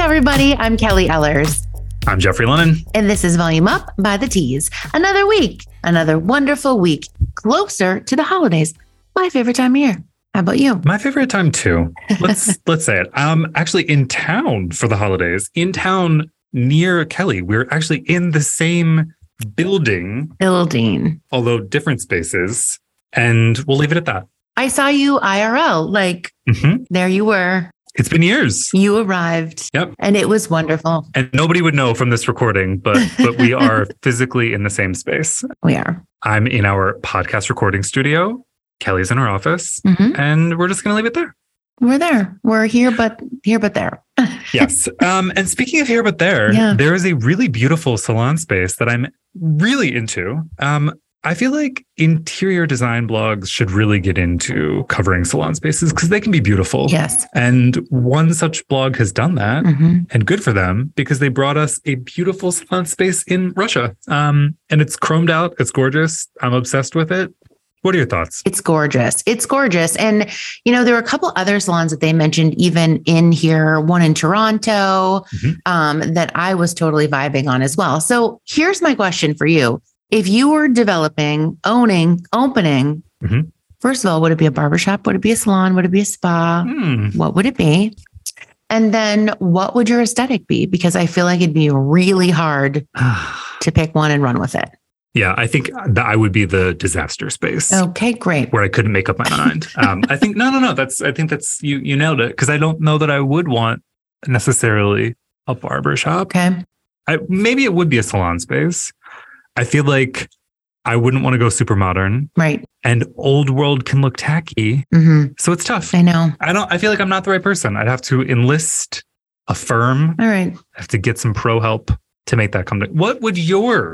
Hey everybody, I'm Kelly Ellers. I'm Jeffrey Lennon. And this is Volume Up by The Tease. Another week, another wonderful week, closer to the holidays. My favorite time of year. How about you? My favorite time too. Let's say it. I'm actually in town for the holidays, in town near Kelly. We're actually in the same building, although different spaces. And we'll leave it at that. I saw you IRL, There you were. It's been years. You arrived. Yep. And it was wonderful. And nobody would know from this recording, but we are physically in the same space. We are. I'm in our podcast recording studio. Kelly's in her office. Mm-hmm. And we're just going to leave it there. We're there. We're here, but there. Yes. And speaking of here, but there, There is a really beautiful salon space that I'm really into. I feel like interior design blogs should really get into covering salon spaces because they can be beautiful. Yes. And one such blog has done that, and good for them, because they brought us a beautiful salon space in Russia. And it's chromed out. It's gorgeous. I'm obsessed with it. What are your thoughts? It's gorgeous. And, there were a couple other salons that they mentioned even in here, one in Toronto, that I was totally vibing on as well. So here's my question for you. If you were developing, opening, first of all, would it be a barbershop? Would it be a salon? Would it be a spa? What would it be? And then what would your aesthetic be? Because I feel like it'd be really hard to pick one and run with it. Yeah, I think that I would be the disaster space. Okay, great. Where I couldn't make up my mind. I think no. I think that's you nailed it, because I don't know that I would want necessarily a barbershop. Okay, maybe it would be a salon space. I feel like I wouldn't want to go super modern, right? And old world can look tacky, so it's tough. I know. I feel like I'm not the right person. I'd have to enlist a firm. All right. I have to get some pro help to make that come to. What would your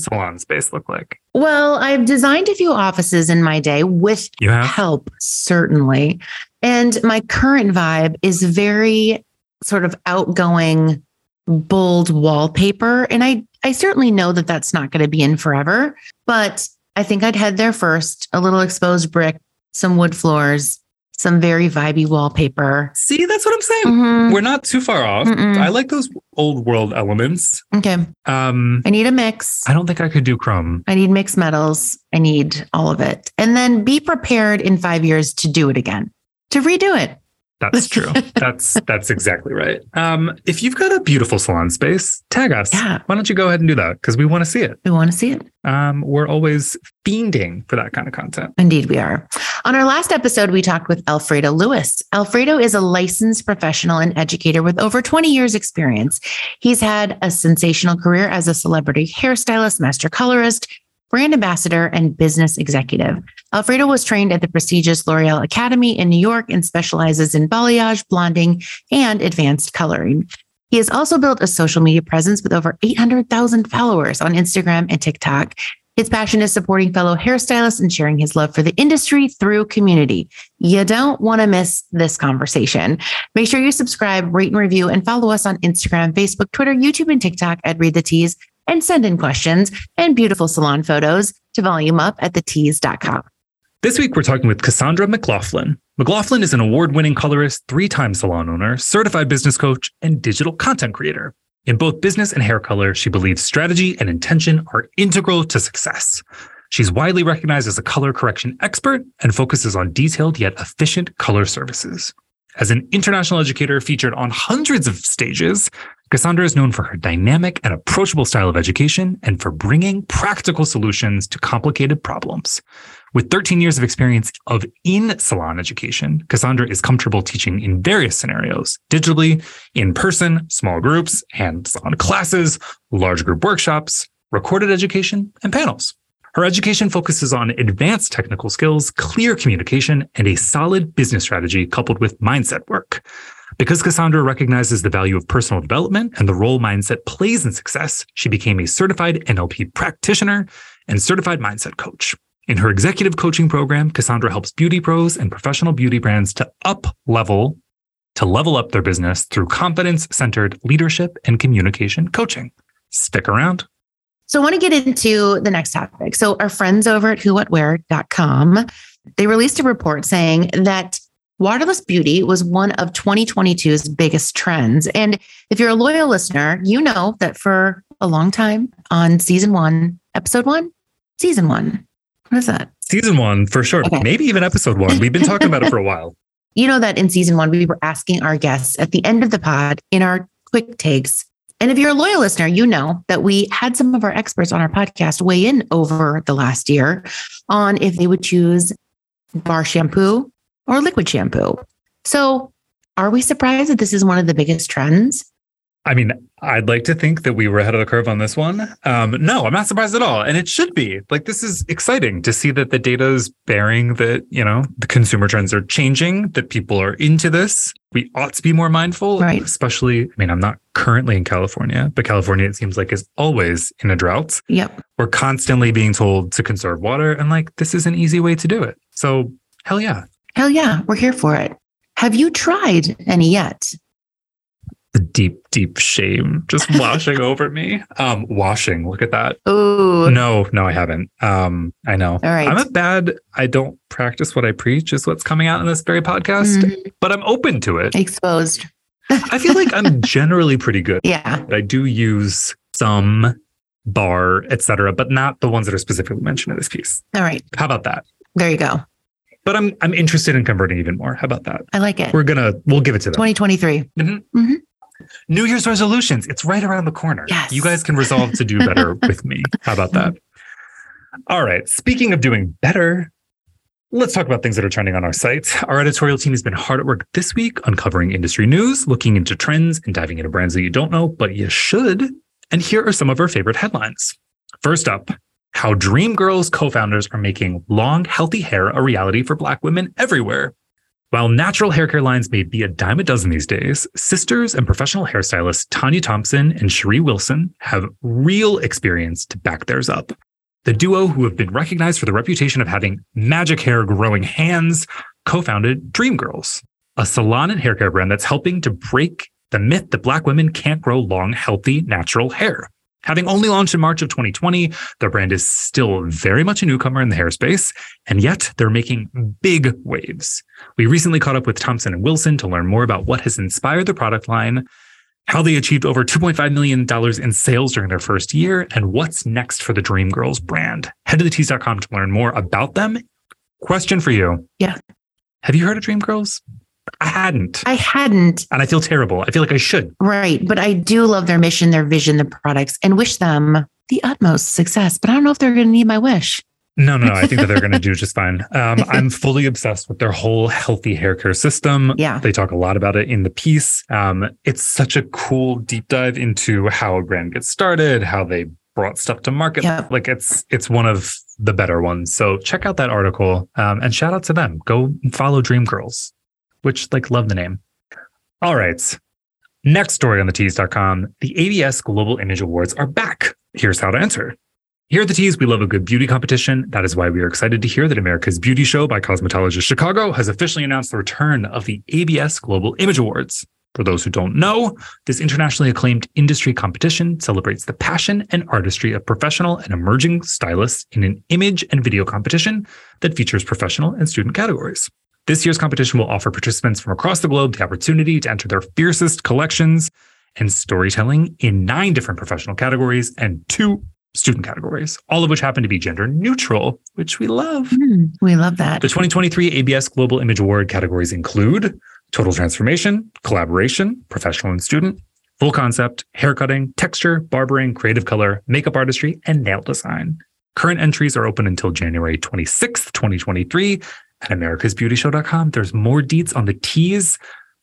salon space look like? Well, I've designed a few offices in my day with help, certainly. And my current vibe is very sort of outgoing, bold wallpaper. And I certainly know that that's not going to be in forever, but I think I'd head there first. A little exposed brick, some wood floors, some very vibey wallpaper. See, that's what I'm saying. We're not too far off. I like those old world elements. Okay. I need a mix. I don't think I could do chrome. I need mixed metals. I need all of it. And then be prepared in 5 years to do it again, to redo it. That's true. That's exactly right. If you've got a beautiful salon space, tag us. Yeah. Why don't you go ahead and do that? Because we want to see it. We're always fiending for that kind of content. Indeed, we are. On our last episode, we talked with Alfredo Lewis. Alfredo is a licensed professional and educator with over 20 years experience. He's had a sensational career as a celebrity hairstylist, master colorist, brand ambassador, and business executive. Alfredo was trained at the prestigious L'Oréal Academy in New York and specializes in balayage, blonding, and advanced coloring. He has also built a social media presence with over 800,000 followers on Instagram and TikTok. His passion is supporting fellow hairstylists and sharing his love for the industry through community. You don't want to miss this conversation. Make sure you subscribe, rate and review, and follow us on Instagram, Facebook, Twitter, YouTube, and TikTok at ReadTheTease. And send in questions and beautiful salon photos to volumeupatthetease.com. This week, we're talking with Cassandra McLaughlin. McLaughlin is an award-winning colorist, three-time salon owner, certified business coach, and digital content creator. In both business and hair color, she believes strategy and intention are integral to success. She's widely recognized as a color correction expert and focuses on detailed yet efficient color services. As an international educator featured on hundreds of stages, Cassandra is known for her dynamic and approachable style of education and for bringing practical solutions to complicated problems. With 13 years of experience of in-salon education, Cassandra is comfortable teaching in various scenarios, digitally, in person, small groups, hands-on classes, large group workshops, recorded education, and panels. Her education focuses on advanced technical skills, clear communication, and a solid business strategy coupled with mindset work. Because Cassandra recognizes the value of personal development and the role mindset plays in success, she became a certified NLP practitioner and certified mindset coach. In her executive coaching program, Cassandra helps beauty pros and professional beauty brands to level up their business through competence-centered leadership and communication coaching. Stick around. So I want to get into the next topic. So our friends over at whowhatwhere.com, they released a report saying that Waterless beauty was one of 2022's biggest trends. And if you're a loyal listener, you know that for a long time on season one, episode one, for sure. Okay. Maybe even episode one. We've been talking about it for a while. You know that in season one, we were asking our guests at the end of the pod in our quick takes. And if you're a loyal listener, you know that we had some of our experts on our podcast weigh in over the last year on if they would choose bar shampoo or liquid shampoo. So are we surprised that this is one of the biggest trends? I mean, I'd like to think that we were ahead of the curve on this one. No, I'm not surprised at all. And it should be. Like, this is exciting to see that the data is bearing that, you know, the consumer trends are changing, that people are into this. We ought to be more mindful, right? Especially, I mean, I'm not currently in California, but California, it seems like, is always in a drought. Yep. We're constantly being told to conserve water. And like, this is an easy way to do it. So hell yeah. Hell yeah. We're here for it. Have you tried any yet? The deep, deep shame just washing over me. Washing. Look at that. Oh, no, I haven't. I know. All right. I don't practice what I preach is what's coming out in this very podcast, but I'm open to it. Exposed. I feel like I'm generally pretty good. Yeah. I do use some bar, etc., but not the ones that are specifically mentioned in this piece. All right. How about that? There you go. But I'm interested in converting even more. How about that? I like it. We'll give it to them. 2023. Mm-hmm. Mm-hmm. New Year's resolutions. It's right around the corner. Yes. You guys can resolve to do better with me. How about that? All right. Speaking of doing better, let's talk about things that are trending on our site. Our editorial team has been hard at work this week uncovering industry news, looking into trends, and diving into brands that you don't know, but you should. And here are some of our favorite headlines. First up, how Dreamgirls co-founders are making long, healthy hair a reality for Black women everywhere. While natural haircare lines may be a dime a dozen these days, sisters and professional hairstylists Tanya Thompson and Cherie Wilson have real experience to back theirs up. The duo, who have been recognized for the reputation of having magic hair growing hands, co-founded Dreamgirls, a salon and haircare brand that's helping to break the myth that Black women can't grow long, healthy, natural hair. Having only launched in March of 2020, their brand is still very much a newcomer in the hair space, and yet they're making big waves. We recently caught up with Thompson and Wilson to learn more about what has inspired the product line, how they achieved over $2.5 million in sales during their first year, and what's next for the Dreamgirls brand. Head to thetees.com to learn more about them. Question for you. Yeah. Have you heard of Dreamgirls? I hadn't. And I feel terrible. I feel like I should. Right. But I do love their mission, their vision, the products, and wish them the utmost success. But I don't know if they're going to need my wish. No. I think that they're going to do just fine. I'm fully obsessed with their whole healthy hair care system. Yeah. They talk a lot about it in the piece. It's such a cool deep dive into how a brand gets started, how they brought stuff to market. Yep. Like it's one of the better ones. So check out that article and shout out to them. Go follow Dreamgirls. Which, like, love the name. All right. Next story on thetees.com. The ABS Global Image Awards are back. Here's how to enter. Here at The Tees, we love a good beauty competition. That is why we are excited to hear that America's Beauty Show by Cosmetologist Chicago has officially announced the return of the ABS Global Image Awards. For those who don't know, this internationally acclaimed industry competition celebrates the passion and artistry of professional and emerging stylists in an image and video competition that features professional and student categories. This year's competition will offer participants from across the globe the opportunity to enter their fiercest collections and storytelling in 9 different professional categories and 2 student categories, all of which happen to be gender neutral, which we love. We love that. The 2023 ABS Global Image Award categories include total transformation, collaboration, professional and student, full concept, haircutting, texture, barbering, creative color, makeup artistry, and nail design. Current entries are open until January 26th, 2023. At americasbeautyshow.com. There's more deets on the teas.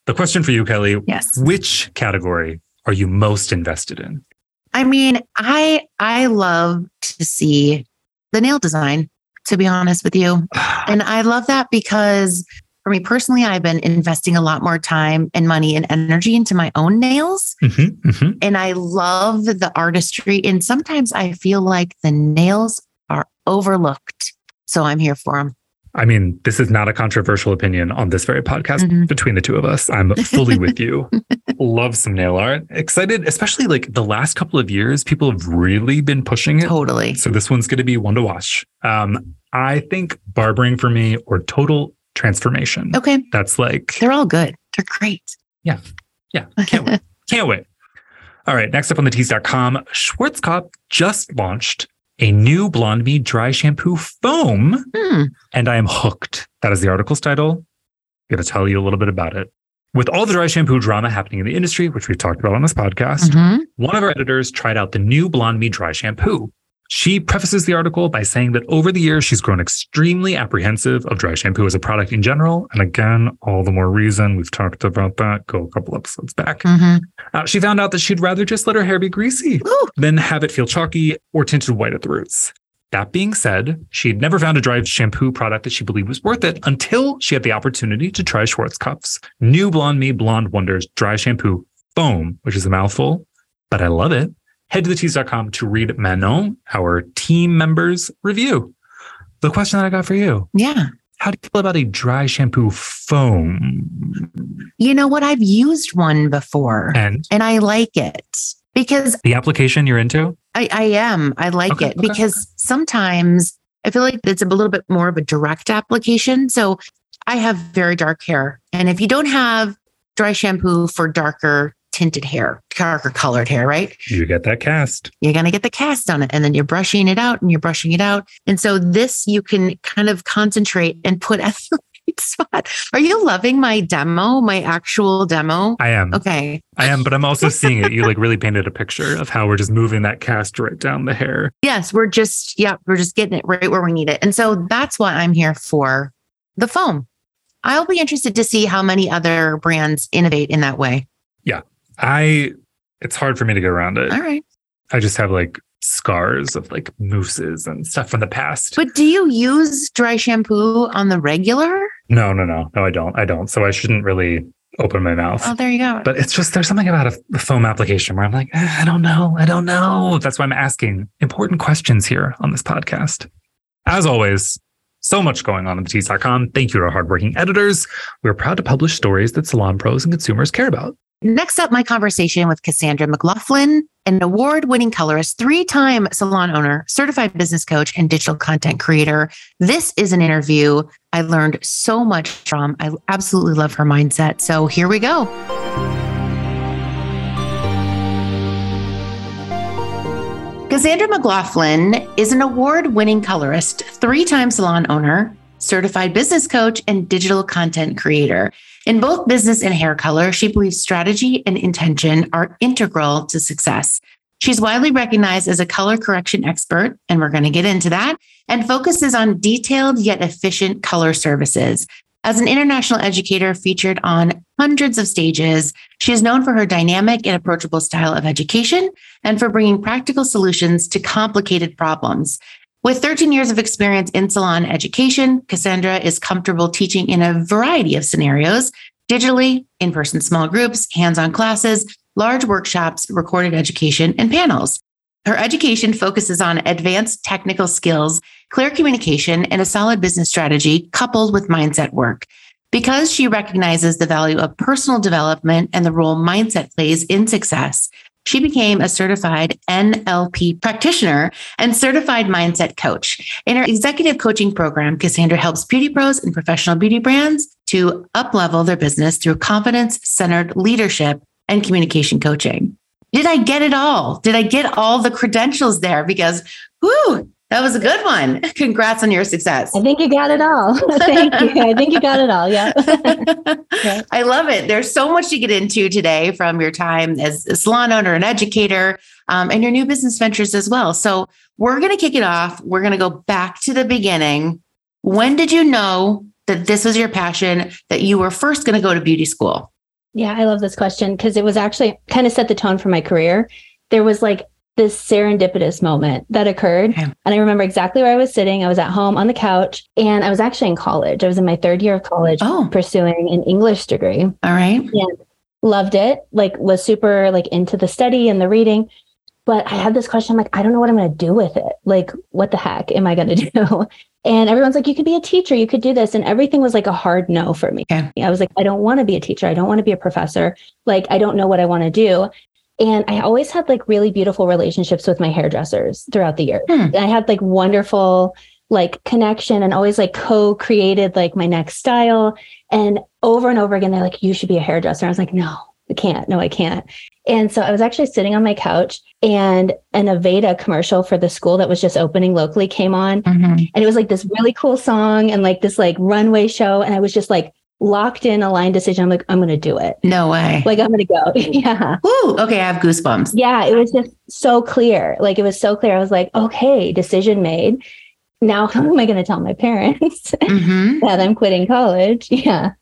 The question for you, Kelly. Yes. Which category are you most invested in? I mean, I love to see the nail design, to be honest with you. And I love that because for me personally, I've been investing a lot more time and money and energy into my own nails. Mm-hmm, mm-hmm. And I love the artistry. And sometimes I feel like the nails are overlooked. So I'm here for them. I mean, this is not a controversial opinion on this very podcast between the two of us. I'm fully with you. Love some nail art. Excited, especially like the last couple of years, people have really been pushing it. Totally. So this one's going to be one to watch. I think barbering for me or total transformation. Okay. That's like... They're all good. They're great. Yeah. Yeah. Can't wait. Can't wait. All right. Next up on thetees.com, Schwarzkopf just launched a new Blonde Me dry shampoo foam. And I am hooked. That is the article's title. I'm going to tell you a little bit about it. With all the dry shampoo drama happening in the industry, which we've talked about on this podcast, one of our editors tried out the new Blonde Me dry shampoo. She prefaces the article by saying that over the years, she's grown extremely apprehensive of dry shampoo as a product in general. And again, all the more reason. We've talked about that. Go a couple episodes back. She found out that she'd rather just let her hair be greasy than have it feel chalky or tinted white at the roots. That being said, she had never found a dry shampoo product that she believed was worth it until she had the opportunity to try Schwarzkopf's new Blonde Me Blonde Wonders dry shampoo foam, which is a mouthful, but I love it. Head to thetees.com to read Manon, our team member's review. The question that I got for you. Yeah. How do you feel about a dry shampoo foam? You know what? I've used one before and I like it. Because the application you're into? I am. I like it because sometimes I feel like it's a little bit more of a direct application. So I have very dark hair. And if you don't have dry shampoo for darker tinted hair, darker colored hair, right? You get that cast. You're going to get the cast on it. And then you're brushing it out and you're brushing it out. And so this, you can kind of concentrate and put at the right spot. Are you loving my demo, my actual demo? I am. Okay. I am, but I'm also seeing it. You like really painted a picture of how we're just moving that cast right down the hair. Yes. We're just getting it right where we need it. And so that's what I'm here for, the foam. I'll be interested to see how many other brands innovate in that way. Yeah. It's hard for me to get around it. All right. I just have like scars of like mousses and stuff from the past. But do you use dry shampoo on the regular? No, I don't. So I shouldn't really open my mouth. Oh, there you go. But it's just, there's something about a foam application where I'm like, I don't know. That's why I'm asking important questions here on this podcast. As always, so much going on at thetees.com. Thank you to our hardworking editors. We're proud to publish stories that salon pros and consumers care about. Next up, my conversation with Cassandra McLaughlin, an award-winning colorist, three-time salon owner, certified business coach, and digital content creator. This is an interview I learned so much from. I absolutely love her mindset. So here we go. Cassandra McLaughlin is an award-winning colorist, three-time salon owner, certified business coach, and digital content creator. In both business and hair color, she believes strategy and intention are integral to success. She's widely recognized as a color correction expert, and we're going to get into that, and focuses on detailed yet efficient color services. As an international educator featured on hundreds of stages, she is known for her dynamic and approachable style of education and for bringing practical solutions to complicated problems. With 13 years of experience in salon education, Cassandra is comfortable teaching in a variety of scenarios, digitally, in-person small groups, hands-on classes, large workshops, recorded education, and panels. Her education focuses on advanced technical skills, clear communication, and a solid business strategy coupled with mindset work. Because she recognizes the value of personal development and the role mindset plays in success, she became a certified NLP practitioner and certified mindset coach. In her executive coaching program, Cassandra helps beauty pros and professional beauty brands to uplevel their business through confidence-centered leadership and communication coaching. Did I get it all? Did I get all the credentials there? Because, whoo, that was a good one. Congrats on your success. I think you got it all. Thank you. I think you got it all. Yeah. Okay. I love it. There's so much to get into today from your time as a salon owner and educator and your new business ventures as well. So we're going to kick it off. We're going to go back to the beginning. When did you know that this was your passion, that you were first going to go to beauty school? Yeah, I love this question because it was actually kind of set the tone for my career. There was like this serendipitous moment that occurred. Okay. And I remember exactly where I was sitting. I was at home on the couch and I was actually in college. I was in my third year of college pursuing an English degree. All right. And loved it. Like was super like into the study and the reading. But I had this question, like, I don't know what I'm going to do with it. Like, what the heck am I going to do? And everyone's like, you could be a teacher. You could do this. And everything was like a hard no for me. Okay. I was like, I don't want to be a teacher. I don't want to be a professor. Like, I don't know what I want to do. And I always had like really beautiful relationships with my hairdressers throughout the year. I had like wonderful like connection and always like co-created like my next style. And over again, they're like, you should be a hairdresser. I was like, no, I can't. No, I can't. And so I was actually sitting on my couch and an Aveda commercial for the school that was just opening locally came on. Mm-hmm. And it was like this really cool song and like this like runway show. And I was just like locked in a line decision. I'm like, I'm going to do it. No way. Like, I'm going to go. Yeah. Ooh, okay. I have goosebumps. Yeah. It was just so clear. Like, it was so clear. I was like, okay, decision made. Now, how am I going to tell my parents mm-hmm. that I'm quitting college? Yeah.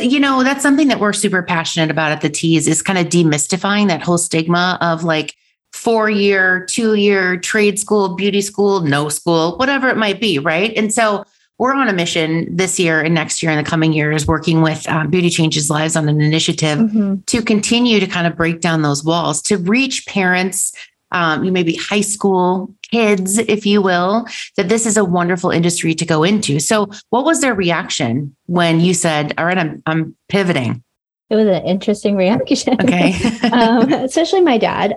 You know, that's something that we're super passionate about at The Tease, is kind of demystifying that whole stigma of like 4-year, 2-year trade school, beauty school, no school, whatever it might be. Right. And so we're on a mission this year and next year and the coming years, working with Beauty Changes Lives on an initiative mm-hmm. to continue to kind of break down those walls, to reach parents, maybe high school kids, if you will, that this is a wonderful industry to go into. So what was their reaction when you said, all right, I'm pivoting? It was an interesting reaction. Okay. Especially my dad.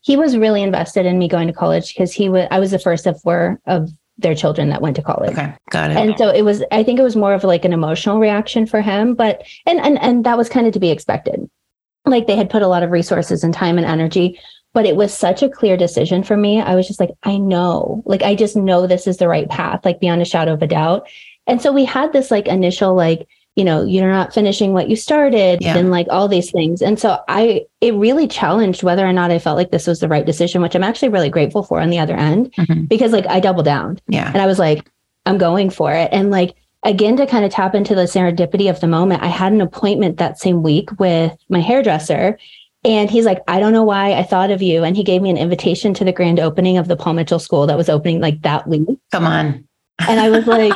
He was really invested in me going to college because I was the first of four of their children that went to college. Okay, got it. And so I think it was more of like an emotional reaction for him, but, and that was kind of to be expected. Like, they had put a lot of resources and time and energy, but it was such a clear decision for me. I was just like, I know, like, I just know this is the right path, like beyond a shadow of a doubt. And so we had this like initial, like, you know, you're not finishing what you started and like all these things. And so it really challenged whether or not I felt like this was the right decision, which I'm actually really grateful for on the other end, mm-hmm. because like I doubled down and I was like, I'm going for it. And like, again, to kind of tap into the serendipity of the moment, I had an appointment that same week with my hairdresser. And he's like, I don't know why I thought of you. And he gave me an invitation to the grand opening of the Paul Mitchell school that was opening like that week. Come on. And I was like,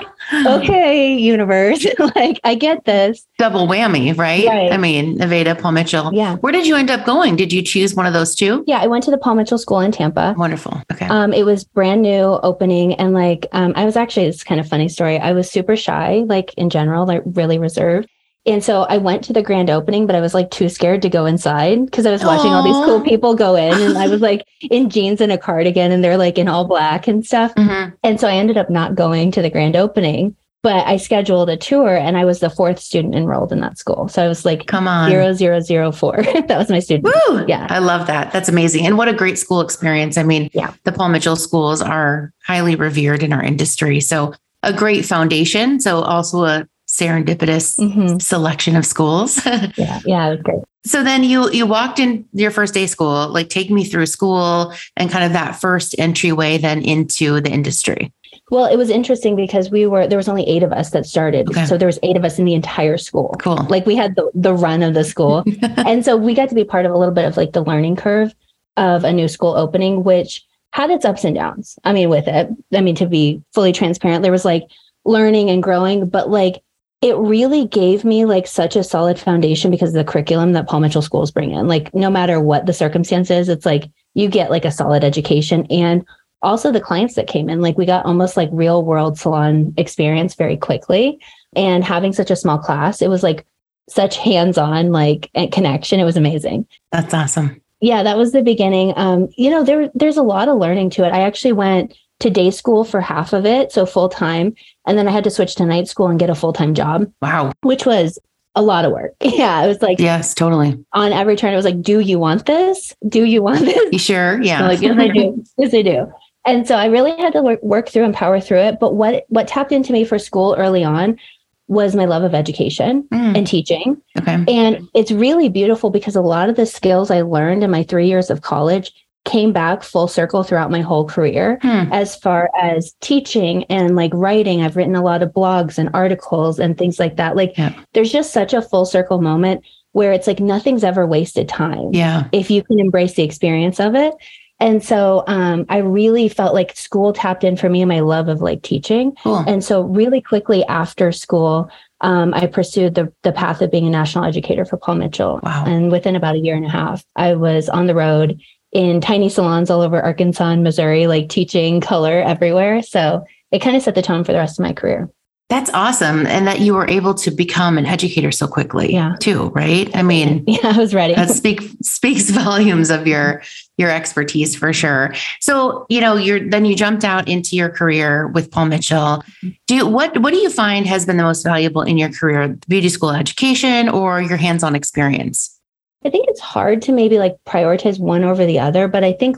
okay, universe, like, I get this. Double whammy, right? I mean, Aveda, Paul Mitchell. Yeah. Where did you end up going? Did you choose one of those two? Yeah, I went to the Paul Mitchell school in Tampa. Wonderful. Okay. It was brand new opening. And like, I was actually, it's kind of funny story. I was super shy, like in general, like really reserved. And so I went to the grand opening, but I was like too scared to go inside because I was watching all these cool people go in, and I was like in jeans and a cardigan and they're like in all black and stuff. Mm-hmm. And so I ended up not going to the grand opening, but I scheduled a tour and I was the fourth student enrolled in that school. So I was like, come on, 0004. That was my student. Woo! Yeah. I love that. That's amazing. And what a great school experience. I mean, the Paul Mitchell schools are highly revered in our industry. So a great foundation. So also a serendipitous mm-hmm. selection of schools. Yeah, it was great. So then you walked in your first day of school. Like, take me through school and kind of that first entryway then into the industry. Well, it was interesting because there was only 8 of us that started. Okay. So there was 8 of us in the entire school. Cool. Like, we had the run of the school. And so we got to be part of a little bit of like the learning curve of a new school opening, which had its ups and downs. I mean, with it, I mean, to be fully transparent, there was like learning and growing, but like, it really gave me like such a solid foundation because of the curriculum that Paul Mitchell schools bring in. Like, no matter what the circumstances, it's like you get like a solid education, and also the clients that came in, like we got almost like real world salon experience very quickly. And having such a small class, it was like such hands-on like connection. It was amazing. That's awesome. Yeah, that was the beginning. There's a lot of learning to it. I actually went to day school for half of it, so full time. And then I had to switch to night school and get a full-time job. Wow. Which was a lot of work. Yeah. It was like, yes, totally. On every turn, it was like, do you want this? Do you want this? You sure? Yeah. I'm like, yes, I do. Yes, I do. And so I really had to work through and power through it. But what tapped into me for school early on was my love of education and teaching. Okay. And it's really beautiful because a lot of the skills I learned in my 3 years of college came back full circle throughout my whole career as far as teaching and like writing. I've written a lot of blogs and articles and things like that. Like there's just such a full circle moment where it's like nothing's ever wasted time. Yeah. If you can embrace the experience of it. And so I really felt like school tapped in for me and my love of like teaching. Cool. And so really quickly after school, I pursued the path of being a national educator for Paul Mitchell. Wow. And within about a year and a half, I was on the road in tiny salons all over Arkansas and Missouri, like teaching color everywhere. So it kind of set the tone for the rest of my career. That's awesome. And that you were able to become an educator so quickly too, right? I mean, I was ready. That speaks volumes of your expertise for sure. So, then you jumped out into your career with Paul Mitchell. What do you find has been the most valuable in your career, beauty school education or your hands-on experience? I think it's hard to maybe prioritize one over the other, but I think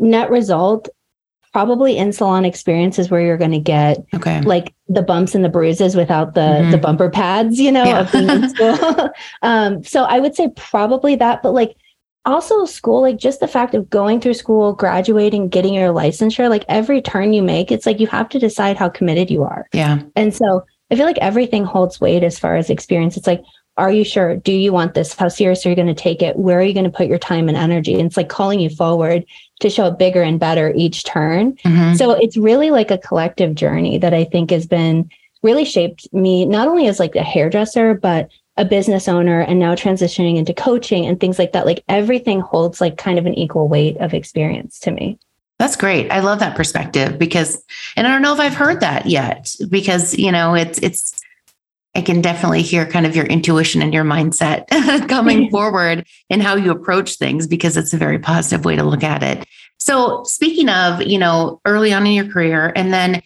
net result, probably in-salon experiences where you're going to get the bumps and the bruises without the bumper pads, of being in school. So I would say probably that, but also school, just the fact of going through school, graduating, getting your licensure, every turn you make, it's you have to decide how committed you are. Yeah. And so I feel everything holds weight as far as experience. It's are you sure? Do you want this? How serious are you going to take it? Where are you going to put your time and energy? And it's calling you forward to show up bigger and better each turn. Mm-hmm. So it's really a collective journey that I think has been really shaped me, not only as a hairdresser, but a business owner, and now transitioning into coaching and things like that. Everything holds kind of an equal weight of experience to me. That's great. I love that perspective and I don't know if I've heard that yet because, it's I can definitely hear kind of your intuition and your mindset coming forward and how you approach things, because it's a very positive way to look at it. So speaking of, early on in your career, and then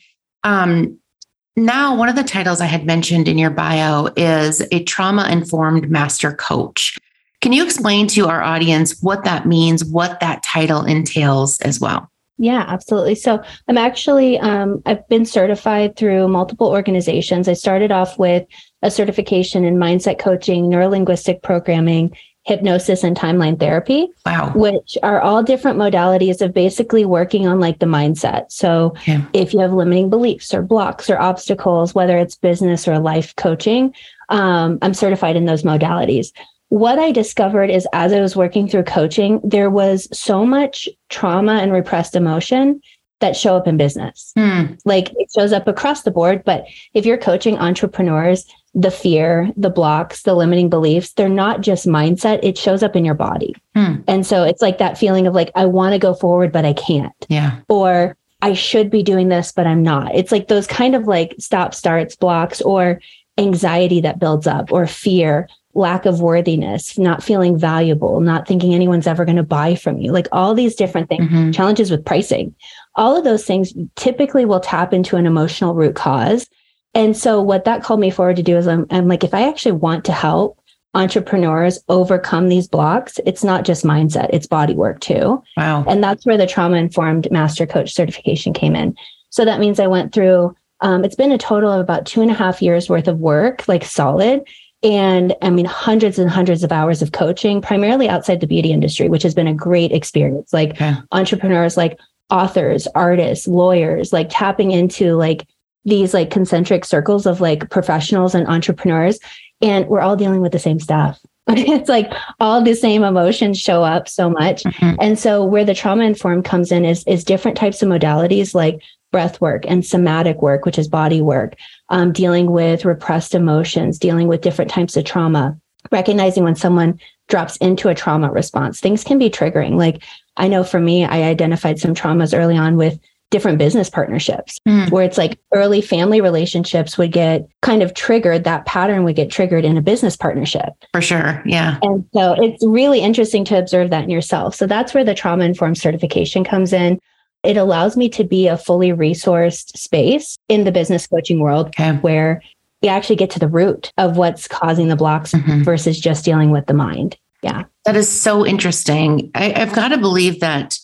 now one of the titles I had mentioned in your bio is a trauma-informed master coach. Can you explain to our audience what that means, what that title entails as well? Yeah, absolutely. So I'm actually, I've been certified through multiple organizations. I started off with a certification in mindset coaching, neurolinguistic programming, hypnosis, and timeline therapy. Wow. Which are all different modalities of basically working on the mindset. So if you have limiting beliefs or blocks or obstacles, whether it's business or life coaching, I'm certified in those modalities. What I discovered is as I was working through coaching, there was so much trauma and repressed emotion that show up in business. It shows up across the board, but if you're coaching entrepreneurs, the fear, the blocks, the limiting beliefs, they're not just mindset, it shows up in your body. And so it's that feeling of I want to go forward, but I can't. Yeah. Or I should be doing this, but I'm not. It's those kind of stop, starts, blocks, or anxiety that builds up, or fear, lack of worthiness, not feeling valuable, not thinking anyone's ever going to buy from you, all these different things, challenges with pricing, all of those things typically will tap into an emotional root cause. And so what that called me forward to do is I'm if I actually want to help entrepreneurs overcome these blocks, it's not just mindset, it's body work too. Wow. And that's where the trauma-informed master coach certification came in. So that means I went through, it's been a total of about 2.5 years worth of work, solid. And I mean, hundreds and hundreds of hours of coaching, primarily outside the beauty industry, which has been a great experience. Entrepreneurs, authors, artists, lawyers, tapping into these concentric circles of professionals and entrepreneurs. And we're all dealing with the same stuff. It's all the same emotions show up so much. Mm-hmm. And so where the trauma informed comes in is different types of modalities breath work and somatic work, which is body work, dealing with repressed emotions, dealing with different types of trauma, recognizing when someone drops into a trauma response. Things can be triggering. I know for me, I identified some traumas early on with different business partnerships where it's early family relationships would get kind of triggered. That pattern would get triggered in a business partnership. For sure. Yeah. And so it's really interesting to observe that in yourself. So that's where the trauma-informed certification comes in. It allows me to be a fully resourced space in the business coaching world where you actually get to the root of what's causing the blocks versus just dealing with the mind. Yeah. That is so interesting. I've got to believe that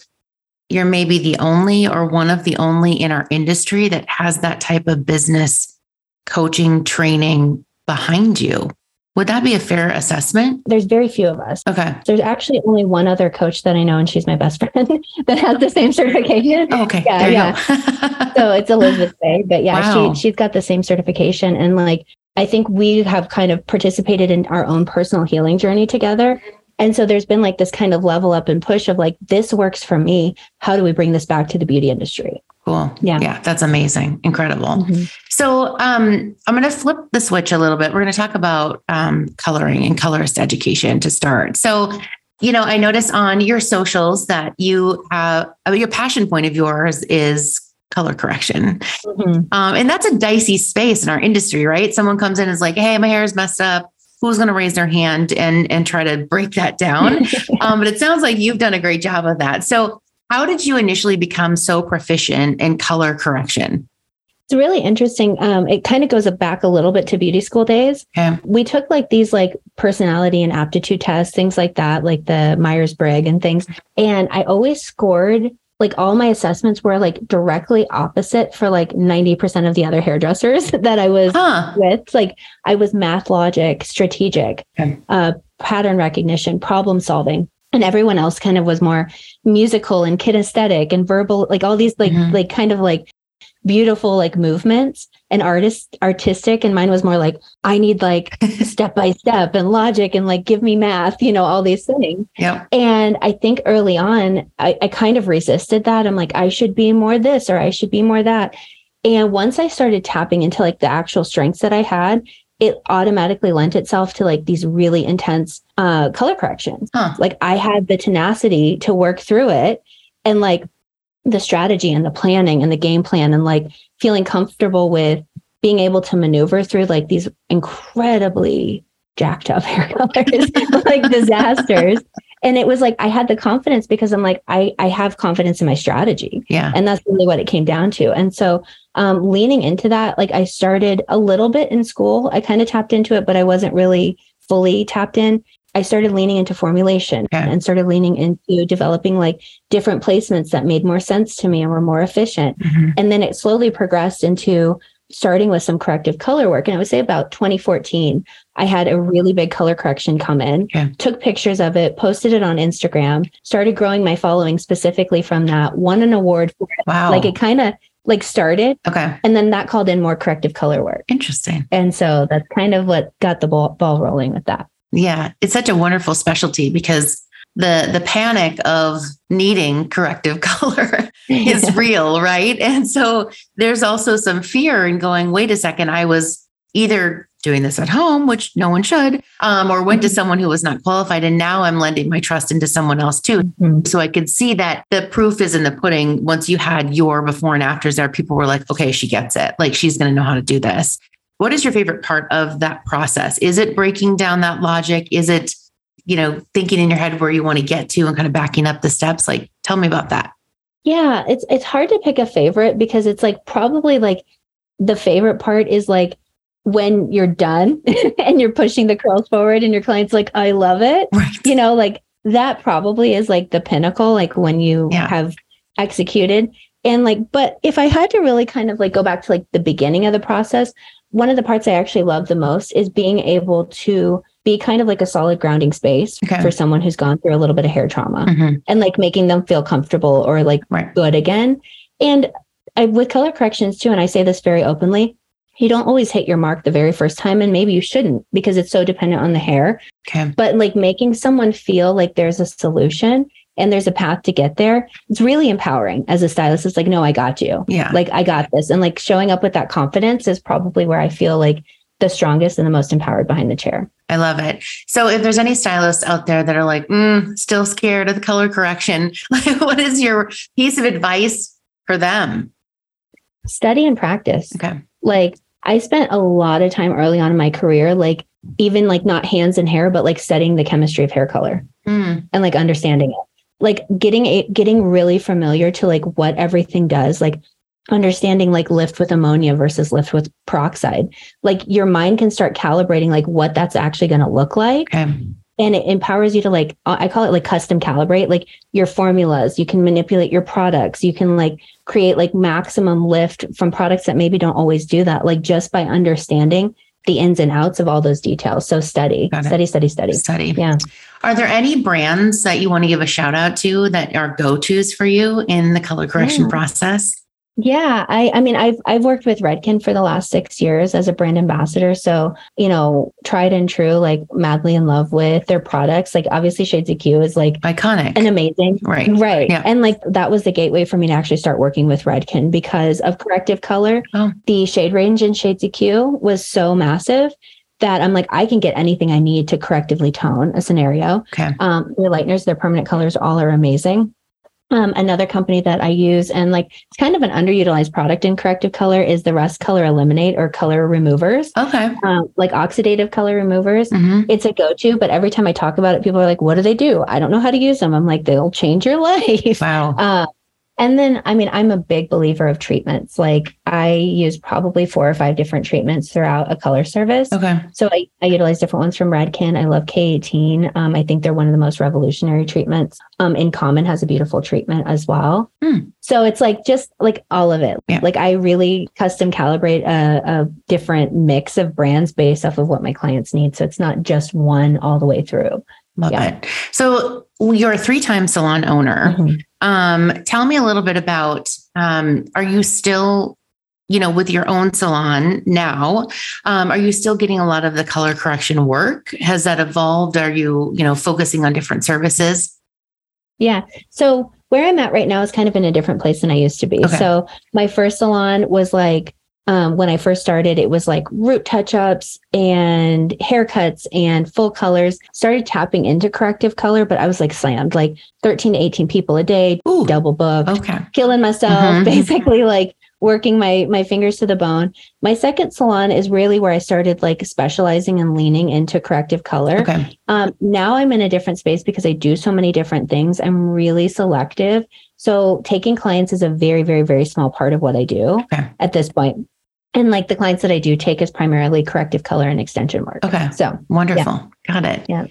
you're maybe the only or one of the only in our industry that has that type of business coaching training behind you. Would that be a fair assessment? There's very few of us. Okay. There's actually only one other coach that I know, and she's my best friend that has the same certification. Oh, okay. Yeah. Yeah. So it's Elizabeth Bay, but yeah, wow. She's got the same certification. And I think we have kind of participated in our own personal healing journey together. And so there's been this kind of level up and push of this works for me. How do we bring this back to the beauty industry? Cool. Yeah. Yeah. That's amazing. Incredible. Mm-hmm. So I'm going to flip the switch a little bit. We're going to talk about coloring and colorist education to start. So, I noticed on your socials that your passion point of yours is color correction. Mm-hmm. And that's a dicey space in our industry, right? Someone comes in and is like, hey, my hair is messed up. Who's going to raise their hand and try to break that down? But it sounds like you've done a great job of that. So how did you initially become so proficient in color correction? It's really interesting. It kind of goes back a little bit to beauty school days. Okay. We took these personality and aptitude tests, things like that, like the Myers-Briggs and things. And I always scored, all my assessments were directly opposite for 90% of the other hairdressers that I was with. I was math, logic, strategic, okay, pattern recognition, problem solving. And everyone else kind of was more musical and kinesthetic and verbal, all these mm-hmm. Beautiful movements and artistic, and mine was more I need step by step and logic and give me math, all these things. Yeah. And I think early on I kind of resisted that. I'm I should be more this or I should be more that. And once I started tapping into the actual strengths that I had, it automatically lent itself to these really intense color corrections. Huh. I had the tenacity to work through it, and the strategy and the planning and the game plan, and feeling comfortable with being able to maneuver through these incredibly jacked up hair colors, disasters. And it was I had the confidence because I'm I have confidence in my strategy. Yeah. And that's really what it came down to. And so leaning into that, I started a little bit in school. I kind of tapped into it, but I wasn't really fully tapped in. I started leaning into formulation, okay, and started leaning into developing different placements that made more sense to me and were more efficient. Mm-hmm. And then it slowly progressed into starting with some corrective color work. And I would say about 2014, I had a really big color correction come in, okay, took pictures of it, posted it on Instagram, started growing my following specifically from that, won an award for it. Wow. It kind of started. Okay. And then that called in more corrective color work. Interesting. And so that's kind of what got the ball rolling with that. Yeah, it's such a wonderful specialty because the panic of needing corrective color is real, right? And so there's also some fear in going, wait a second, I was either doing this at home, which no one should, or went to someone who was not qualified. And now I'm lending my trust into someone else too. Mm-hmm. So I could see that the proof is in the pudding. Once you had your before and afters there, people were like, okay, she gets it. She's going to know how to do this. What is your favorite part of that process? Is it breaking down that logic? Is it, thinking in your head where you want to get to and kind of backing up the steps? Tell me about that. Yeah, it's hard to pick a favorite because it's probably the favorite part is when you're done and you're pushing the curls forward and your client's like, I love it. Right. That probably is the pinnacle, when you have executed. And but if I had to really kind of go back to the beginning of the process, one of the parts I actually love the most is being able to be kind of a solid grounding space, okay, for someone who's gone through a little bit of hair trauma, mm-hmm, and making them feel comfortable or right, good again. And with color corrections too, and I say this very openly, you don't always hit your mark the very first time, and maybe you shouldn't because it's so dependent on the hair. Okay. But making someone feel there's a solution and there's a path to get there, it's really empowering as a stylist. It's no, I got you. Yeah. I got this. And showing up with that confidence is probably where I feel the strongest and the most empowered behind the chair. I love it. So if there's any stylists out there that are still scared of the color correction, what is your piece of advice for them? Study and practice. Okay. I spent a lot of time early on in my career, even not hands and hair, but studying the chemistry of hair color, and understanding it. Getting really familiar to what everything does, understanding lift with ammonia versus lift with peroxide. Your mind can start calibrating what that's actually going to look like. Okay. And it empowers you to I call it custom calibrate, your formulas. You can manipulate your products. You can create maximum lift from products that maybe don't always do that, just by understanding the ins and outs of all those details. So study. Yeah. Are there any brands that you want to give a shout out to that are go-tos for you in the color correction process? Yeah. I mean, I've worked with Redken for the last 6 years as a brand ambassador. So, tried and true, madly in love with their products. Obviously Shades EQ is iconic and amazing. Right. Right. Yeah. And that was the gateway for me to actually start working with Redken because of corrective color. Oh. The shade range in Shades EQ was so massive that I'm I can get anything I need to correctively tone a scenario. Okay. Their lightners, their permanent colors, all are amazing. Another company that I use, and like it's kind of an underutilized product in corrective color, is the Rust Color Eliminate or color removers. Okay. Like oxidative color removers. Mm-hmm. It's a go-to, but every time I talk about it, people are like, what do they do? I don't know how to use them. I'm like, they'll change your life. Wow. And then, I mean, I'm a big believer of treatments. Like I use probably 4 or 5 different treatments throughout a color service. Okay. So I utilize different ones from Redken. I love K18. I think they're one of the most revolutionary treatments. In Common has a beautiful treatment as well. Mm. So it's like, just like all of it. Yeah. Like I really custom calibrate a different mix of brands based off of what my clients need. So it's not just one all the way through. Love it. So you're a 3-time salon owner. Mm-hmm. Tell me a little bit about, are you still, you know, with your own salon now, are you still getting a lot of the color correction work? Has that evolved? Are you, you know, focusing on different services? Yeah. So where I'm at right now is kind of in a different place than I used to be. Okay. So my first salon was like, when I first started, it was like root touch-ups and haircuts and full colors. Started tapping into corrective color, but I was like slammed, like 13 to 18 people a day, ooh, double booked, okay, killing myself, mm-hmm, basically like working my fingers to the bone. My second salon is really where I started like specializing and leaning into corrective color. Okay. Now I'm in a different space because I do so many different things. I'm really selective. So taking clients is a very, very, very small part of what I do, okay, at this point. And like the clients that I do take is primarily corrective color and extension work. Okay. So wonderful. Yeah. Got it. Yeah.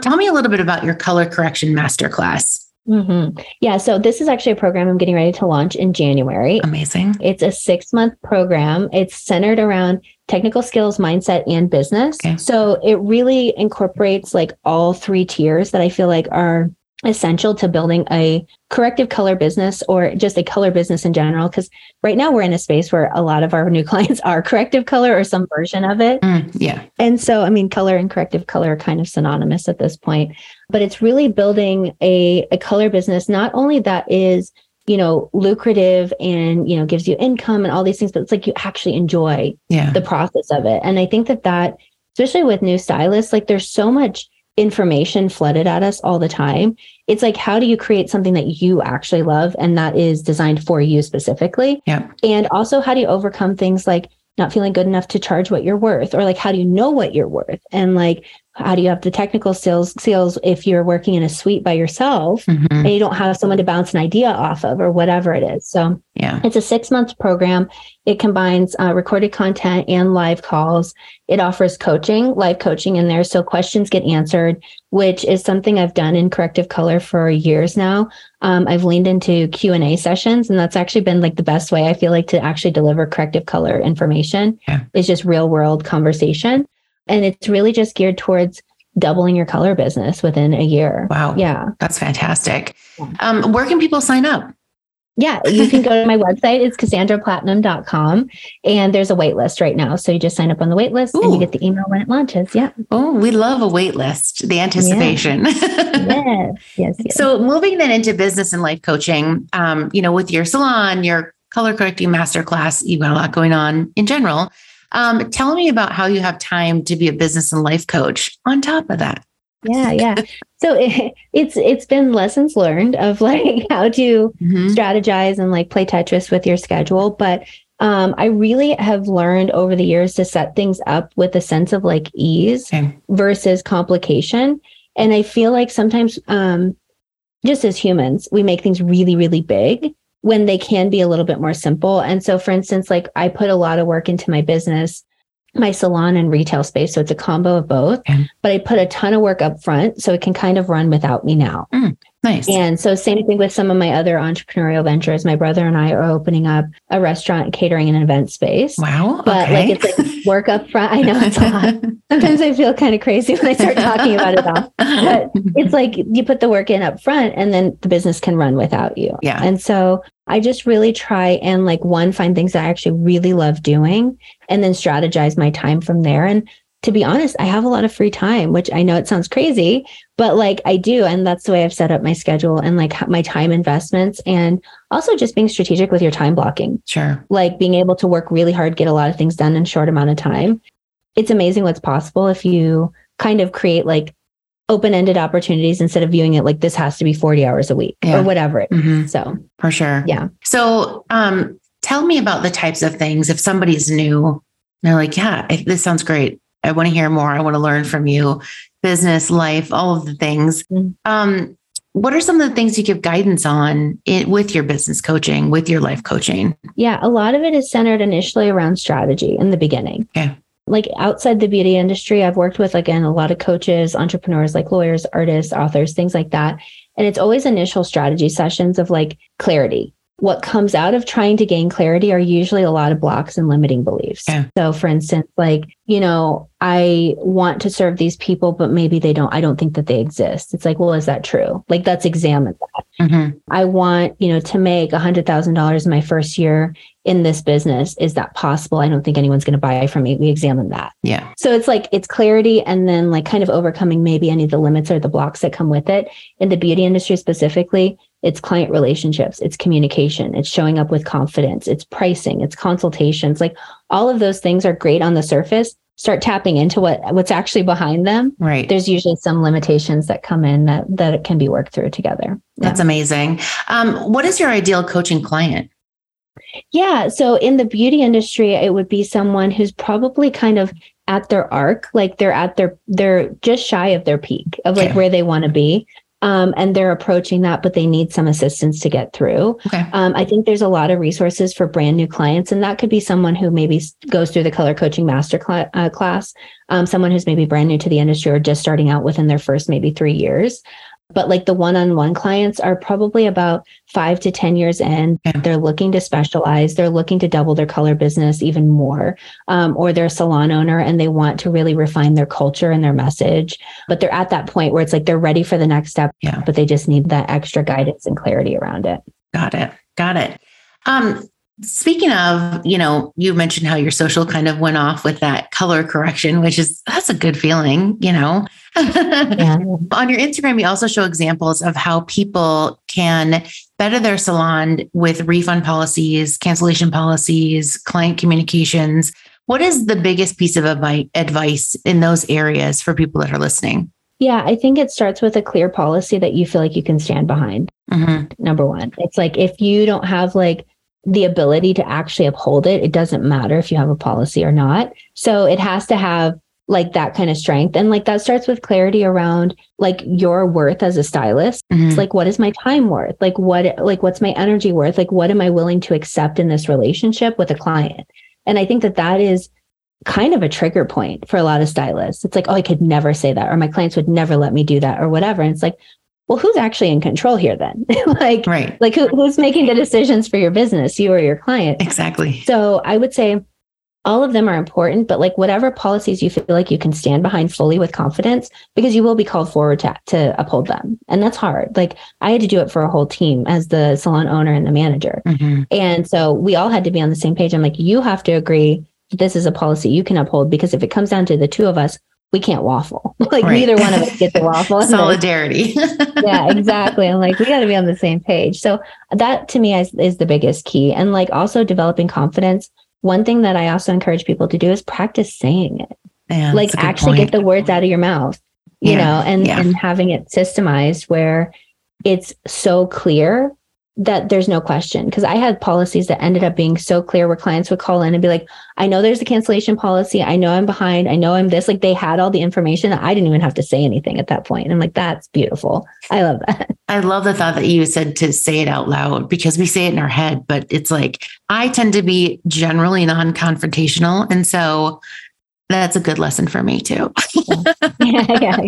Tell me a little bit about your color correction masterclass. Mm-hmm. Yeah. So this is actually a program I'm getting ready to launch in January. Amazing. It's a 6-month program. It's centered around technical skills, mindset, and business. Okay. So it really incorporates like all 3 tiers that I feel like are essential to building a corrective color business or just a color business in general. Because right now we're in a space where a lot of our new clients are corrective color or some version of it. Yeah. And so, I mean, color and corrective color are kind of synonymous at this point, but it's really building a color business, not only that is, you know, lucrative and, you know, gives you income and all these things, but it's like you actually enjoy the process of it. And I think that especially with new stylists, like there's so much information flooded at us all the time. It's like, how do you create something that you actually love and that is designed for you specifically? Yeah. And also, how do you overcome things like not feeling good enough to charge what you're worth, or like, how do you know what you're worth? And like, how do you have the technical skills if you're working in a suite by yourself, mm-hmm, and you don't have someone to bounce an idea off of or whatever it is? So yeah, it's a 6-month program. It combines recorded content and live calls. It offers coaching, live coaching in there. So questions get answered, which is something I've done in corrective color for years now. I've leaned into Q&A sessions, and that's actually been like the best way I feel like to actually deliver corrective color information. Yeah. It's just real world conversation. And it's really just geared towards doubling your color business within a year. Wow. Yeah. That's fantastic. Where can people sign up? Yeah. You can go to my website. It's CassandraPlatinum.com. And there's a wait list right now. So you just sign up on the wait list, and you get the email when it launches. Yeah. Oh, we love a wait list. The anticipation. Yeah. Yes. So moving then into business and life coaching, you know, with your salon, your color correcting masterclass, you've got a lot going on in general. Tell me about how you have time to be a business and life coach on top of that. Yeah. So it's been lessons learned of like how to strategize and like play Tetris with your schedule. But I really have learned over the years to set things up with a sense of like ease versus complication. And I feel like sometimes just as humans, we make things really, really big when they can be a little bit more simple. And so, for instance, like I put a lot of work into my business, my salon and retail space. So it's a combo of both, but I put a ton of work up front so it can kind of run without me now. Nice. And so same thing with some of my other entrepreneurial ventures. My brother and I are opening up a restaurant, catering, and event space. Wow. But like it's like work up front. I know it's a lot. Sometimes I feel kind of crazy when I start talking about it all. But it's like you put the work in up front and then the business can run without you. Yeah. And so I just really try and like find things that I actually really love doing and then strategize my time from there. And to be honest, I have a lot of free time, which I know it sounds crazy, but like I do. And that's the way I've set up my schedule and like my time investments, and also just being strategic with your time blocking. Sure. Like being able to work really hard, get a lot of things done in a short amount of time. It's amazing what's possible if you kind of create like open-ended opportunities instead of viewing it like this has to be 40 hours a week or whatever it is. Mm-hmm. So for sure. Yeah. So tell me about the types of things, if somebody's new, they're like, yeah, this sounds great. I want to hear more. I want to learn from you, business, life, all of the things. Mm-hmm. What are some of the things you give guidance on with your business coaching, with your life coaching? Yeah. A lot of it is centered initially around strategy in the beginning. Yeah. Like outside the beauty industry, I've worked with, again, a lot of coaches, entrepreneurs, like lawyers, artists, authors, things like that. And it's always initial strategy sessions of like clarity. What comes out of trying to gain clarity are usually a lot of blocks and limiting beliefs. Yeah. So for instance, like, you know, I want to serve these people, but maybe they don't, I don't think that they exist. It's like, well, is that true? Like, let's examine that. Mm-hmm. I want, you know, to make $100,000 in my first year in this business. Is that possible? I don't think anyone's going to buy from me. We examine that. Yeah. So it's like, it's clarity. And then like kind of overcoming maybe any of the limits or the blocks that come with it. In the beauty industry specifically, it's client relationships, it's communication, it's showing up with confidence, it's pricing, it's consultations. Like all of those things are great on the surface. Start tapping into what's actually behind them. Right. There's usually some limitations that come in that it can be worked through together. Yeah. That's amazing. What is your ideal coaching client? Yeah. So in the beauty industry, it would be someone who's probably kind of at their arc, like they're at they're just shy of their peak of like where they want to be. And they're approaching that, but they need some assistance to get through. Okay. I think there's a lot of resources for brand new clients. And that could be someone who maybe goes through the color coaching master class, someone who's maybe brand new to the industry or just starting out within their first maybe 3 years. But like the one-on-one clients are probably about 5 to 10 years in. Yeah. They're looking to specialize. They're looking to double their color business even more. Or they're a salon owner and they want to really refine their culture and their message. But they're at that point where it's like they're ready for the next step, but they just need that extra guidance and clarity around it. Got it. Speaking of, you know, you mentioned how your social kind of went off with that color correction, which is, that's a good feeling, you know. Yeah. On your Instagram, you also show examples of how people can better their salon with refund policies, cancellation policies, client communications. What is the biggest piece of advice in those areas for people that are listening? Yeah, I think it starts with a clear policy that you feel like you can stand behind. Mm-hmm. Number one, it's like, if you don't have like the ability to actually uphold it, it doesn't matter if you have a policy or not. So it has to have like that kind of strength. And like that starts with clarity around like your worth as a stylist. Mm-hmm. It's like, what is my time worth? Like what's my energy worth? Like, what am I willing to accept in this relationship with a client? And I think that is kind of a trigger point for a lot of stylists. It's like, oh, I could never say that, or my clients would never let me do that or whatever. And it's like, well, who's actually in control here then? Like, right. Like who's making the decisions for your business, you or your client? Exactly. So I would say all of them are important, but like whatever policies you feel like you can stand behind fully with confidence, because you will be called forward to uphold them. And that's hard. Like I had to do it for a whole team as the salon owner and the manager. Mm-hmm. And so we all had to be on the same page. I'm like, you have to agree that this is a policy you can uphold, because if it comes down to the two of us, we can't waffle. Like right. Neither one of us get the waffle. Solidarity. Yeah, exactly. I'm like, we got to be on the same page. So that to me is the biggest key. And like also developing confidence. One thing that I also encourage people to do is practice saying it. Yeah, like actually get the words out of your mouth, and having it systemized where it's so clear that there's no question. Cause I had policies that ended up being so clear where clients would call in and be like, I know there's a cancellation policy. I know I'm behind. I know I'm this. Like they had all the information that I didn't even have to say anything at that point. And I'm like, that's beautiful. I love that. I love the thought that you said to say it out loud, because we say it in our head, but it's like, I tend to be generally non-confrontational. And so that's a good lesson for me too. Yeah.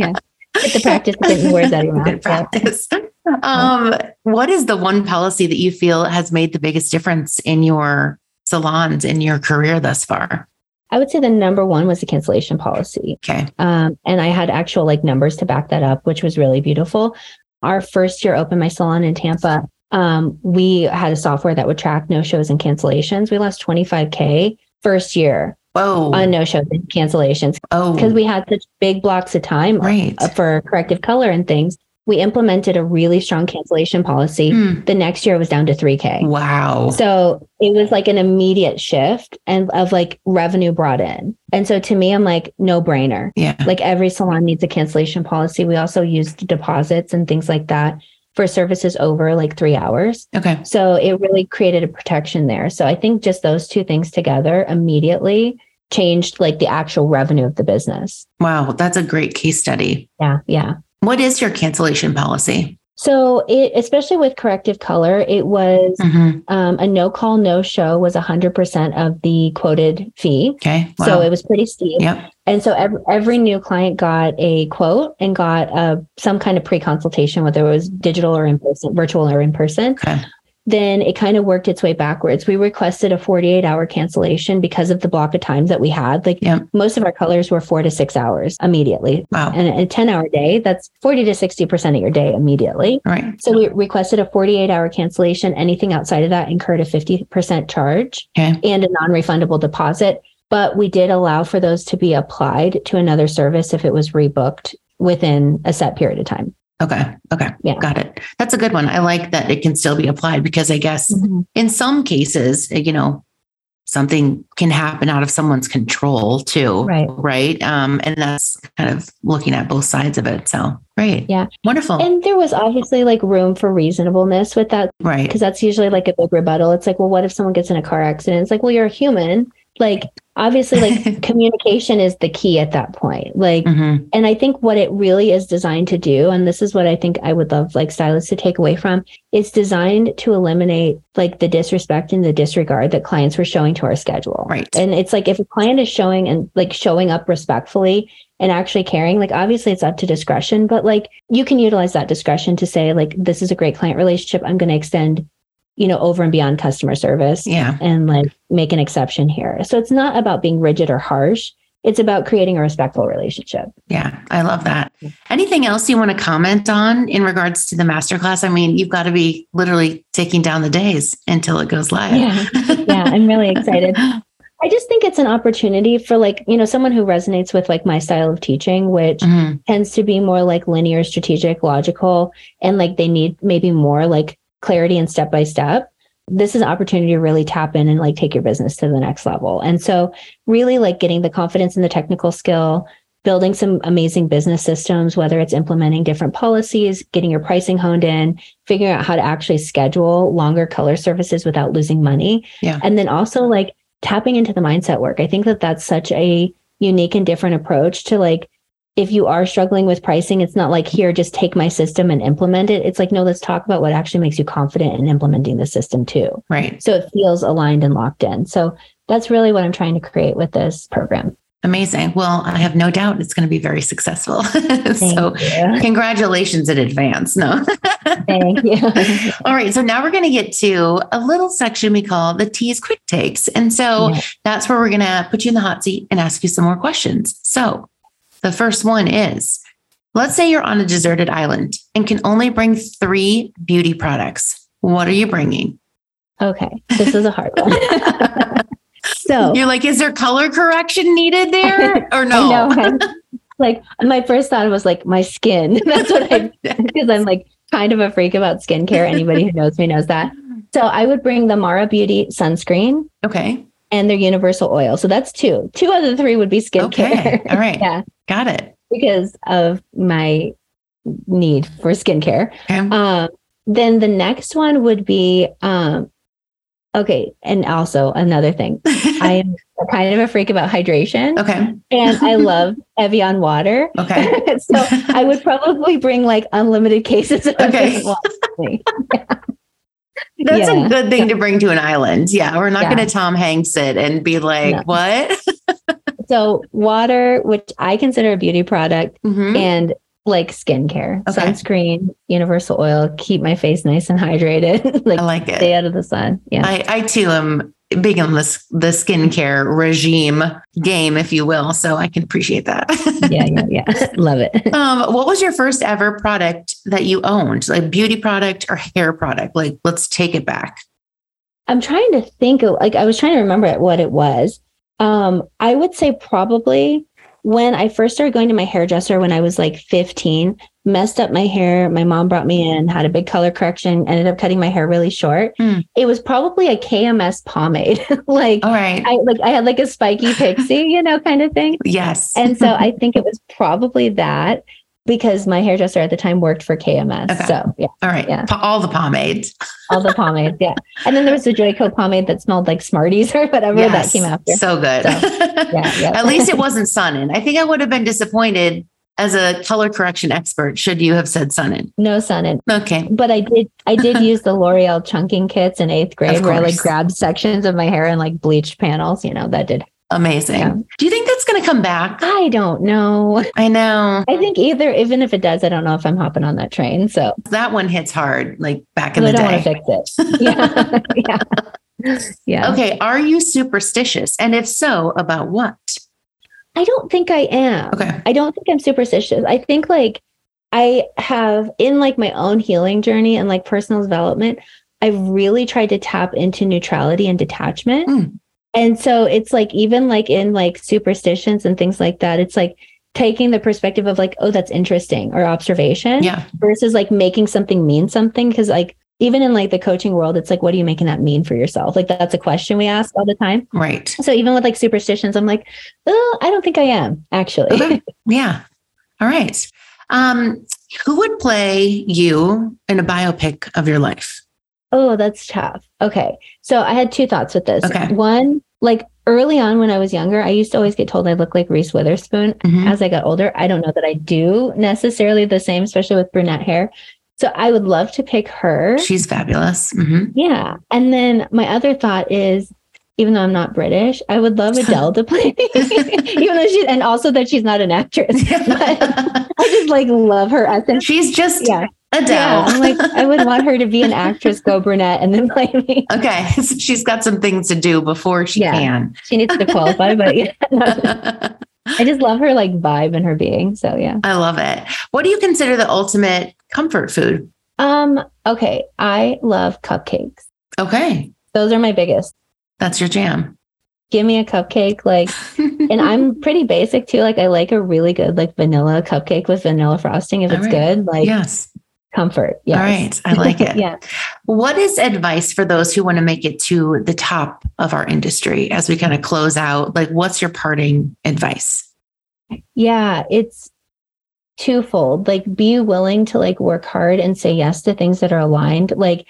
Get the practice, get the words out of your mouth. Good practice. What is the one policy that you feel has made the biggest difference in your salons, in your career thus far? I would say the number one was the cancellation policy. Okay. And I had actual like numbers to back that up, which was really beautiful. Our first year open, my salon in Tampa, we had a software that would track no shows and cancellations. We lost $25,000 first year. Whoa. On no shows and cancellations. Oh, because we had such big blocks of time for corrective color and things. we implemented a really strong cancellation policy. The next year it was down to 3K. Wow. So it was like an immediate shift and of like revenue brought in. And so to me, I'm like, no brainer. Yeah. Like every salon needs a cancellation policy. We also used deposits and things like that for services over like 3 hours. Okay. So it really created a protection there. So I think just those two things together immediately changed like the actual revenue of the business. Wow. That's a great case study. Yeah. Yeah. What is your cancellation policy? So it, especially with corrective color, it was a no call, no show was 100% of the quoted fee. Okay. Wow. So it was pretty steep. Yep. And so every new client got a quote and got some kind of pre-consultation, whether it was digital or in person, virtual or in person. Okay. Then it kind of worked its way backwards. We requested a 48-hour cancellation because of the block of time that we had. Like most of our colors were 4 to 6 hours immediately. Wow. And a 10-hour day, that's 40 to 60% of your day immediately. Right. So we requested a 48-hour cancellation. Anything outside of that incurred a 50% charge and a non-refundable deposit. But we did allow for those to be applied to another service if it was rebooked within a set period of time. Okay. Okay. Yeah. Got it. That's a good one. I like that it can still be applied because I guess in some cases, you know, something can happen out of someone's control too. Right. Right. And that's kind of looking at both sides of it. So great. Yeah. Wonderful. And there was obviously like room for reasonableness with that. Right. Because that's usually like a big rebuttal. It's like, well, what if someone gets in a car accident? It's like, well, you're a human. Like, obviously, like communication is the key at that point. Like, and I think what it really is designed to do, and this is what I think I would love like stylists to take away from, it's designed to eliminate like the disrespect and the disregard that clients were showing to our schedule. Right. And it's like, if a client is showing and like showing up respectfully and actually caring, like obviously it's up to discretion, but like you can utilize that discretion to say like, this is a great client relationship. I'm going to extend, you know, over and beyond customer service and like make an exception here. So it's not about being rigid or harsh. It's about creating a respectful relationship. Yeah. I love that. Anything else you want to comment on in regards to the masterclass? I mean, you've got to be literally taking down the days until it goes live. Yeah. Yeah. I'm really excited. I just think it's an opportunity for like, you know, someone who resonates with like my style of teaching, which tends to be more like linear, strategic, logical, and like they need maybe more like clarity and step by step. This is an opportunity to really tap in and like take your business to the next level. And so really like getting the confidence and the technical skill, building some amazing business systems, whether it's implementing different policies, getting your pricing honed in, figuring out how to actually schedule longer color services without losing money. Yeah. And then also like tapping into the mindset work. I think that that's such a unique and different approach to like, if you are struggling with pricing, it's not like, here, just take my system and implement it. It's like, no, let's talk about what actually makes you confident in implementing the system too. Right. So it feels aligned and locked in. So that's really what I'm trying to create with this program. Amazing. Well, I have no doubt it's going to be very successful. So you. Congratulations in advance. No. Thank you. All right. So now we're going to get to a little section we call the Tease Quick Takes. And so that's where we're going to put you in the hot seat and ask you some more questions. So the first one is, let's say you're on a deserted island and can only bring 3 beauty products. What are you bringing? Okay. This is a hard one. So you're like, is there color correction needed there or no? I know. Like my first thought was like my skin. That's what I, because I'm like kind of a freak about skincare. Anybody who knows me knows that. So I would bring the Mara Beauty sunscreen. Okay. And their universal oil. So that's 2. 2 out of the 3 would be skincare. Okay. All right. Yeah. Got it. Because of my need for skincare. Okay. Then the next one would be, okay. And also another thing, I am kind of a freak about hydration. Okay. And I love Evian water. Okay. So I would probably bring like unlimited cases of Evian water. Yeah. That's a good thing to bring to an island. Yeah. We're not going to Tom Hanks it and be like, what? So water, which I consider a beauty product, and like skincare, sunscreen, universal oil, keep my face nice and hydrated. Like, I like it. Stay out of the sun. Yeah. I too am big on the skincare regime game, if you will. So I can appreciate that. Yeah. Love it. What was your first ever product that you owned? Like beauty product or hair product? Like, let's take it back. I'm trying to think of, like, I was trying to remember what it was. I would say probably when I first started going to my hairdresser when I was like 15, messed up my hair. My mom brought me in, had a big color correction, ended up cutting my hair really short. It was probably a KMS pomade. I had like a spiky pixie, you know, kind of thing. Yes. And so I think it was probably that, because my hairdresser at the time worked for KMS. Okay. So yeah. All right. Yeah. All the pomades. All the pomades. Yeah. And then there was the Joyco pomade that smelled like Smarties or whatever. Yes, that came after. So good. So, yeah. At least it wasn't Sun-In. I think I would have been disappointed as a color correction expert should you have said Sun-In. No Sun-In. Okay. But I did use the L'Oreal chunking kits in 8th grade where I like grabbed sections of my hair and like bleached panels, you know, that did. Amazing. Yeah. Do you think that's going to come back? I don't know. I know. I think even if it does, I don't know if I'm hopping on that train. So that one hits hard, like back in the day. I don't want to fix it. Yeah. Okay. Are you superstitious? And if so, about what? I don't think I am. Okay. I don't think I'm superstitious. I think like I have in like my own healing journey and like personal development, I've really tried to tap into neutrality and detachment. And so it's like, even like in like superstitions and things like that, it's like taking the perspective of like, oh, that's interesting or observation versus like making something mean something. Cause like, even in like the coaching world, it's like, what are you making that mean for yourself? Like, that's a question we ask all the time. Right. So even with like superstitions, I'm like, oh, I don't think I am actually. Okay. Yeah. All right. Who would play you in a biopic of your life? Oh, that's tough. Okay. So I had two thoughts with this. Okay. One, like early on when I was younger, I used to always get told I look like Reese Witherspoon. Mm-hmm. As I got older, I don't know that I do necessarily the same, especially with brunette hair. So I would love to pick her. She's fabulous. Mm-hmm. Yeah. And then my other thought is, even though I'm not British, I would love Adele to play me, even though and also that she's not an actress. But I just like love her essence. She's just... Yeah. Adele. Yeah, I'm like, I would want her to be an actress, go brunette, and then play me. Okay. So she's got some things to do before she can. She needs to qualify, but yeah. I just love her like vibe and her being. So yeah. I love it. What do you consider the ultimate comfort food? Okay. I love cupcakes. Okay. Those are my biggest. That's your jam. Give me a cupcake. Like, and I'm pretty basic too. Like I like a really good, like vanilla cupcake with vanilla frosting. If it's good, like, yes. Comfort. Yes. All right. I like it. Yeah. What is advice for those who want to make it to the top of our industry as we kind of close out? Like, what's your parting advice? Yeah, it's twofold. Like, be willing to like work hard and say yes to things that are aligned. Like,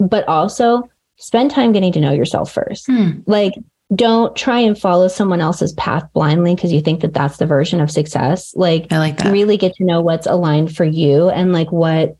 but also spend time getting to know yourself first. Like, don't try and follow someone else's path blindly because you think that that's the version of success. Like, I like that. Really get to know what's aligned for you and like what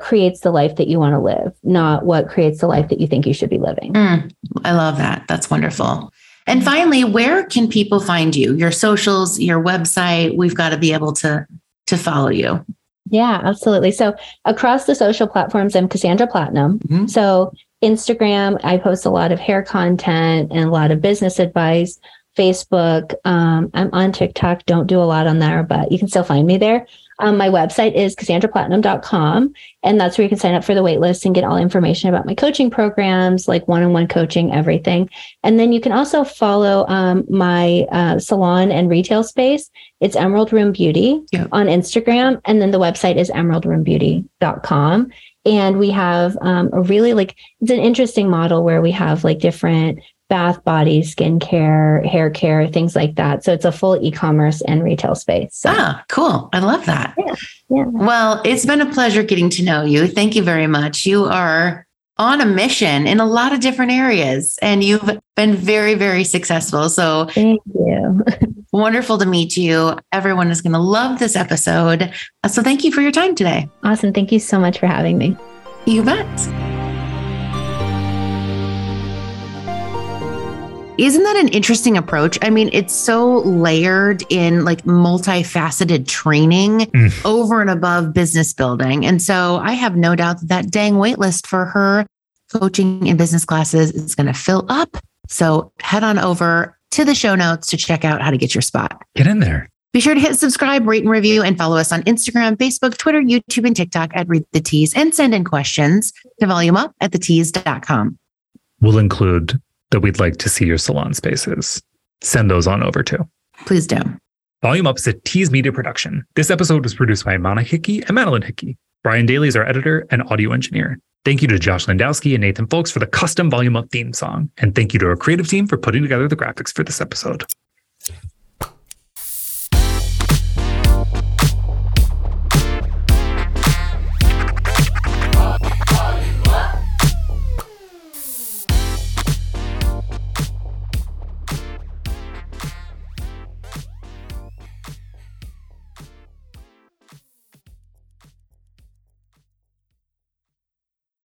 creates the life that you want to live, not what creates the life that you think you should be living. I love that. That's wonderful. And finally, where can people find you? Your socials, your website? We've got to be able to follow you. Yeah, absolutely. So across the social platforms, I'm Cassandra Platinum. Mm-hmm. So Instagram, I post a lot of hair content and a lot of business advice. Facebook, I'm on TikTok. Don't do a lot on there, but you can still find me there. My website is CassandraPlatinum.com, and that's where you can sign up for the waitlist and get all information about my coaching programs, like one-on-one coaching, everything. And then you can also follow my salon and retail space. It's Emerald Room Beauty on Instagram, and then the website is EmeraldRoomBeauty.com. And we have a really like, it's an interesting model where we have like different bath, body, skincare, hair care, things like that. So it's a full e-commerce and retail space. So. Ah, cool. I love that. Yeah. Well, it's been a pleasure getting to know you. Thank you very much. You are on a mission in a lot of different areas and you've been very, very successful. So thank you. Wonderful to meet you. Everyone is going to love this episode. So thank you for your time today. Awesome. Thank you so much for having me. You bet. Isn't that an interesting approach? I mean, it's so layered in like multifaceted training over and above business building. And so I have no doubt that dang waitlist for her coaching and business classes is going to fill up. So head on over to the show notes to check out how to get your spot. Get in there. Be sure to hit subscribe, rate, and review, and follow us on Instagram, Facebook, Twitter, YouTube, and TikTok at ReadTheTease, and send in questions to volumeupatthetease.com. We'll include that we'd like to see your salon spaces. Send those on over too. Please do. Volume Up is a Tease Media production. This episode was produced by Monica Hickey and Madeline Hickey. Brian Daly is our editor and audio engineer. Thank you to Josh Landowski and Nathan Folks for the custom Volume Up theme song. And thank you to our creative team for putting together the graphics for this episode.